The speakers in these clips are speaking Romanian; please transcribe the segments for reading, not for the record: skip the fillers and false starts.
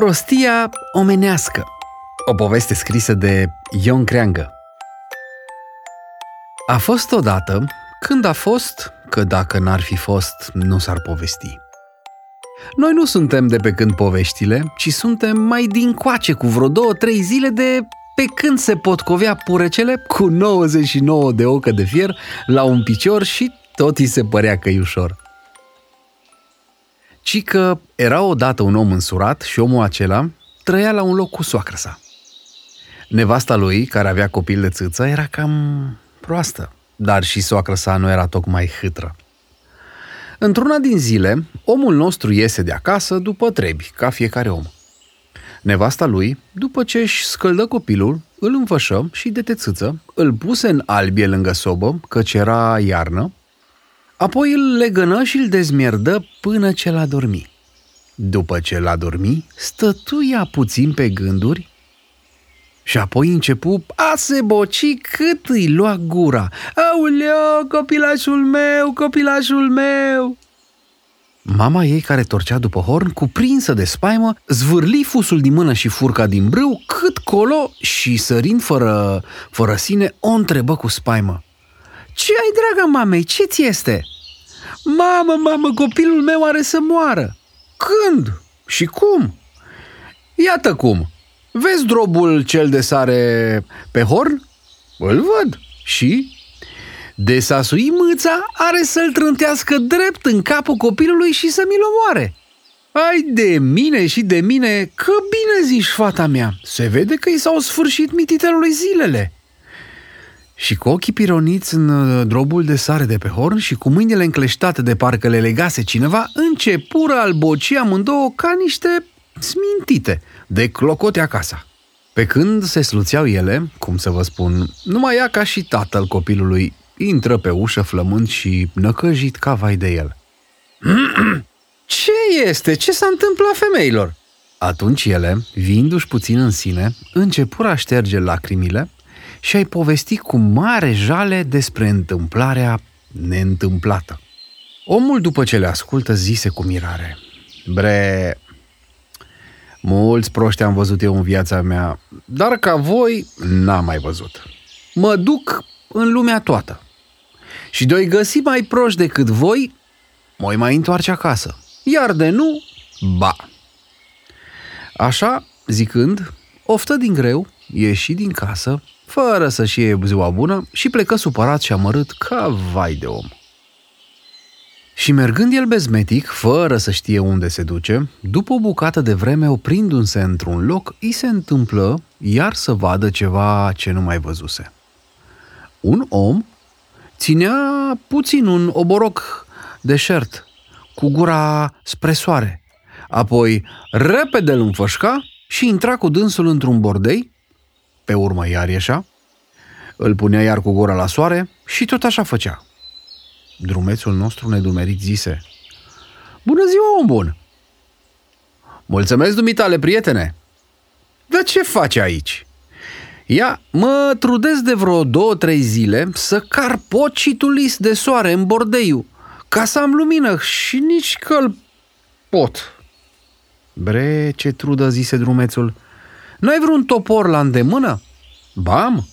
Prostia omenească. O poveste scrisă de Ion Creangă. A fost odată, când a fost, că dacă n-ar fi fost, nu s-ar povesti. Noi nu suntem de pe când poveștile, ci suntem mai dincoace cu vreo 2-3 zile de pe când se potcovea purecele cu 99 de ocă de fier la un picior și tot îi se părea că e ușor. Ci că era odată un om însurat și omul acela trăia la un loc cu soacră sa. Nevasta lui, care avea copil de țâță, era cam proastă, dar și soacră sa nu era tocmai hâtră. Într-una din zile, omul nostru iese de acasă după trebi, ca fiecare om. Nevasta lui, după ce își scăldă copilul, îl învășă și de tețâță, îl puse în albie lângă sobă, căci era iarnă, apoi îl legănă și îl dezmierdă până ce l-a dormit. După ce l-a dormit, stătuia puțin pe gânduri și apoi începu a se boci cât îi lua gura. Aoleu, copilașul meu, copilașul meu! Mama ei, care torcea după horn, cuprinsă de spaimă, zvârli fusul din mână și furca din brâu cât colo și, sărind fără sine, o întrebă cu spaimă. Ce ai, draga mamei, ce ți este? Mamă, copilul meu are să moară. Când? Și cum? Iată cum. Vezi drobul cel de sare pe horn? Îl văd. Și? De s-a sui mâța, are să-l trântească drept în capul copilului și să mi-l omoare. Ai de mine și de mine, că bine zici, fata mea. Se vede că i s-au sfârșit mititelului zilele. Și cu ochii pironiți în drobul de sare de pe horn și cu mâinile încleștate de parcă le legase cineva, începură al boci amândouă ca niște smintite de clocotea casa. Pe când se sluțeau ele, cum să vă spun, numai ea ca și tatăl copilului intră pe ușă flămând și năcăjit ca vai de el. Ce este? Ce s-a întâmplat femeilor? Atunci ele, viindu-și puțin în sine, începură a șterge lacrimile și ai povesti cu mare jale despre întâmplarea neîntâmplată. Omul, după ce le ascultă, zise cu mirare. Bre, mulți proști am văzut eu în viața mea, dar ca voi n-am mai văzut. Mă duc în lumea toată și de-o-i găsi mai proști decât voi, mă-i mai întoarce acasă. Iar de nu, ba! Așa, zicând, oftă din greu, ieși din casă, fără să-și iei ziua bună, și plecă supărat și amărât ca vai de om. Și mergând el bezmetic, fără să știe unde se duce, după o bucată de vreme, oprindu-se într-un loc, i se întâmplă iar să vadă ceva ce nu mai văzuse. Un om ținea puțin un oboroc de șert, cu gura spre soare, apoi repede îl înfășca și intra cu dânsul într-un bordei. Pe urmă iar ieșea, îl punea iar cu gura la soare și tot așa făcea. Drumețul nostru nedumerit zise, bună ziua, om bun! Mulțumesc dumitale, prietene! Dar ce faci aici? Ia, mă trudesc de vreo 2-3 zile să car pocitul lis de soare în bordeiu, ca să am lumină și nici că-l pot. Bre, ce trudă, zise drumețul. N-ai vreun topor la îndemână? Bam!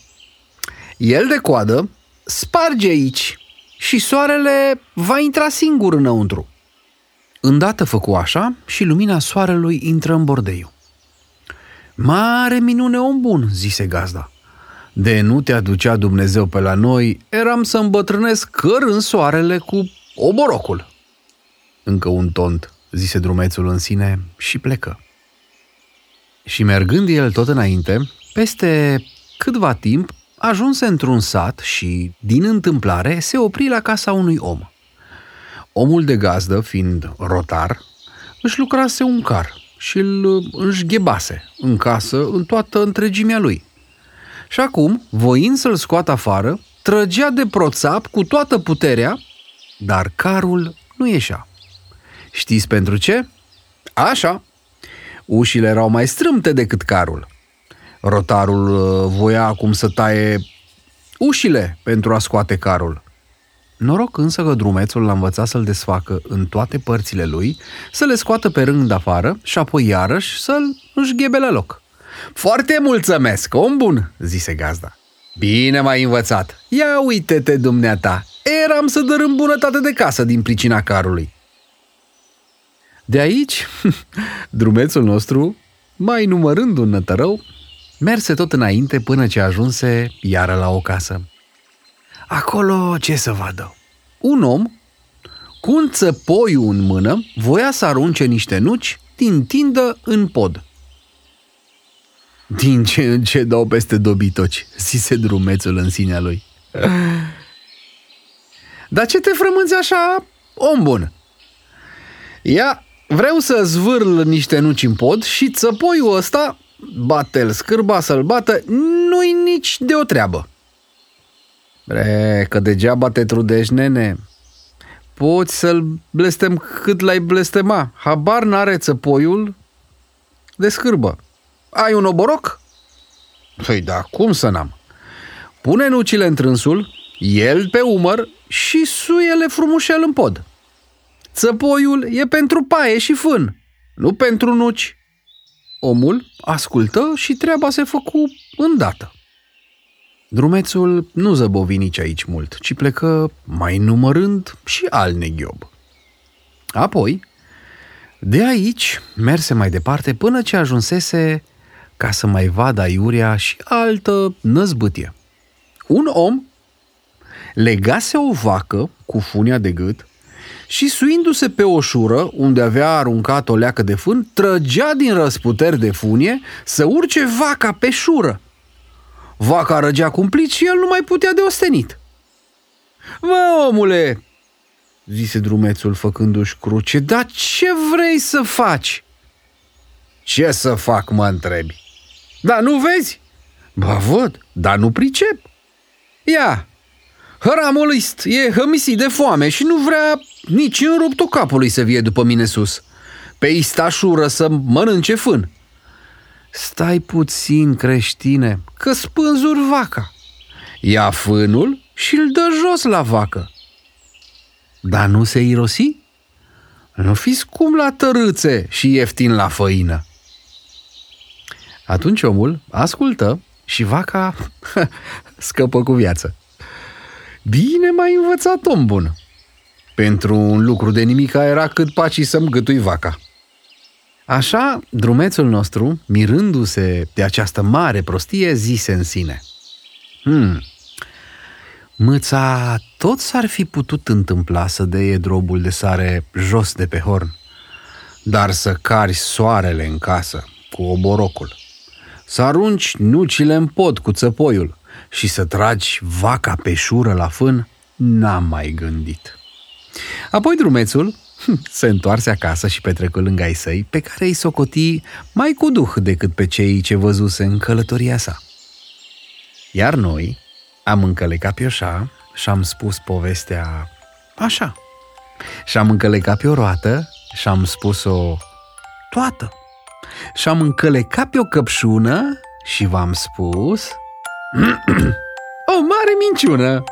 El de coadă sparge aici și soarele va intra singur înăuntru. Îndată făcu așa și lumina soarelui intră în bordeiu. Mare minune, om bun, zise gazda. De nu te aducea Dumnezeu pe la noi, eram să îmbătrânesc cărând soarele cu oborocul. Încă un tont, zise drumețul în sine și plecă. Și mergând el tot înainte, peste câtva timp, ajunse într-un sat și, din întâmplare, se opri la casa unui om. Omul de gazdă, fiind rotar, își lucrase un car și îl înșghebase în casă în toată întregimea lui. Și acum, voind să-l scoată afară, trăgea de proțap cu toată puterea, dar carul nu ieșea. Știți pentru ce? Așa! Ușile erau mai strâmte decât carul. Rotarul voia acum să taie ușile pentru a scoate carul. Noroc însă că drumețul l-a învățat să-l desfacă în toate părțile lui, să le scoată pe rând afară și apoi iarăși să-l își ghebe la loc. "Foarte mulțumesc, om bun!" zise gazda. "Bine m-ai învățat! Ia uite-te, dumneata! Eram să dărâm bunătate de casă din pricina carului!" De aici, drumețul nostru, mai numărând un nătărău, merse tot înainte până ce ajunse iară la o casă. Acolo ce să vadă? Un om, cu un țăpoiu în mână, voia să arunce niște nuci din tindă în pod. "Din ce în ce dau peste dobitoci," zise drumețul în sinea lui. "Dar ce te frămânți așa, om bun? Ia, vreau să zvârl niște nuci în pod și țăpoiul ăsta, bate-l scârba să-l bată, nu-i nici de o treabă." "Bre, că degeaba te trudești, nene. Poți să-l blestem cât l-ai blestema. Habar n-are țăpoiul de scârbă. Ai un oboroc?" "Păi da, cum să n-am?" "Pune nucile în trânsul, el pe umăr și suie-le frumușel în pod. Țăpoiul e pentru paie și fân, nu pentru nuci." Omul ascultă și treaba se făcu îndată. Drumețul nu zăbovi nici aici mult, ci plecă mai numărând și al neghiob. Apoi, de aici, merse mai departe până ce ajunsese ca să mai vadă aiurea și altă năzbâtie. Un om legase o vacă cu funia de gât și, suindu-se pe o șură unde avea aruncat o leacă de fân, trăgea din răsputeri de funie să urce vaca pe șură. Vaca răgea cumplit și el nu mai putea de ostenit. "Mă, omule," zise drumețul făcându-și cruce, "dar ce vrei să faci?" "Ce să fac, mă întrebi? Dar nu vezi?" "Ba văd, dar nu pricep." "Ia, hăramul e hămisit de foame și nu vrea nici în ruptul capului să vie după mine sus, pe istașură să mănânce fân." "Stai puțin, creștine, că spânzuri vaca. Ia fânul și îl dă jos la vacă." "Dar nu se irosi? Nu fi scump la tărâțe și ieftin la făină." Atunci omul ascultă și vaca scăpă cu viață. "Bine m-ai învățat, om bun. Pentru un lucru de nimica era cât pacii să-mi gâtui vaca." Așa, drumețul nostru, mirându-se de această mare prostie, zise în sine: "Mâța tot s-ar fi putut întâmpla să deie drobul de sare jos de pe horn, dar să cari soarele în casă cu oborocul, să arunci nucile în pod cu țăpoiul și să tragi vaca pe șură la fân, n-am mai gândit." Apoi drumețul se întoarse acasă și petrecu lângă ai săi, pe care îi socoti mai cu duh decât pe cei ce văzuse în călătoria sa. Iar noi am încălecat pioșa și am spus povestea așa. Și am încălecat pe o roată și am spus-o toată. Și am încălecat pe o căpșună și v-am spus o mare minciună!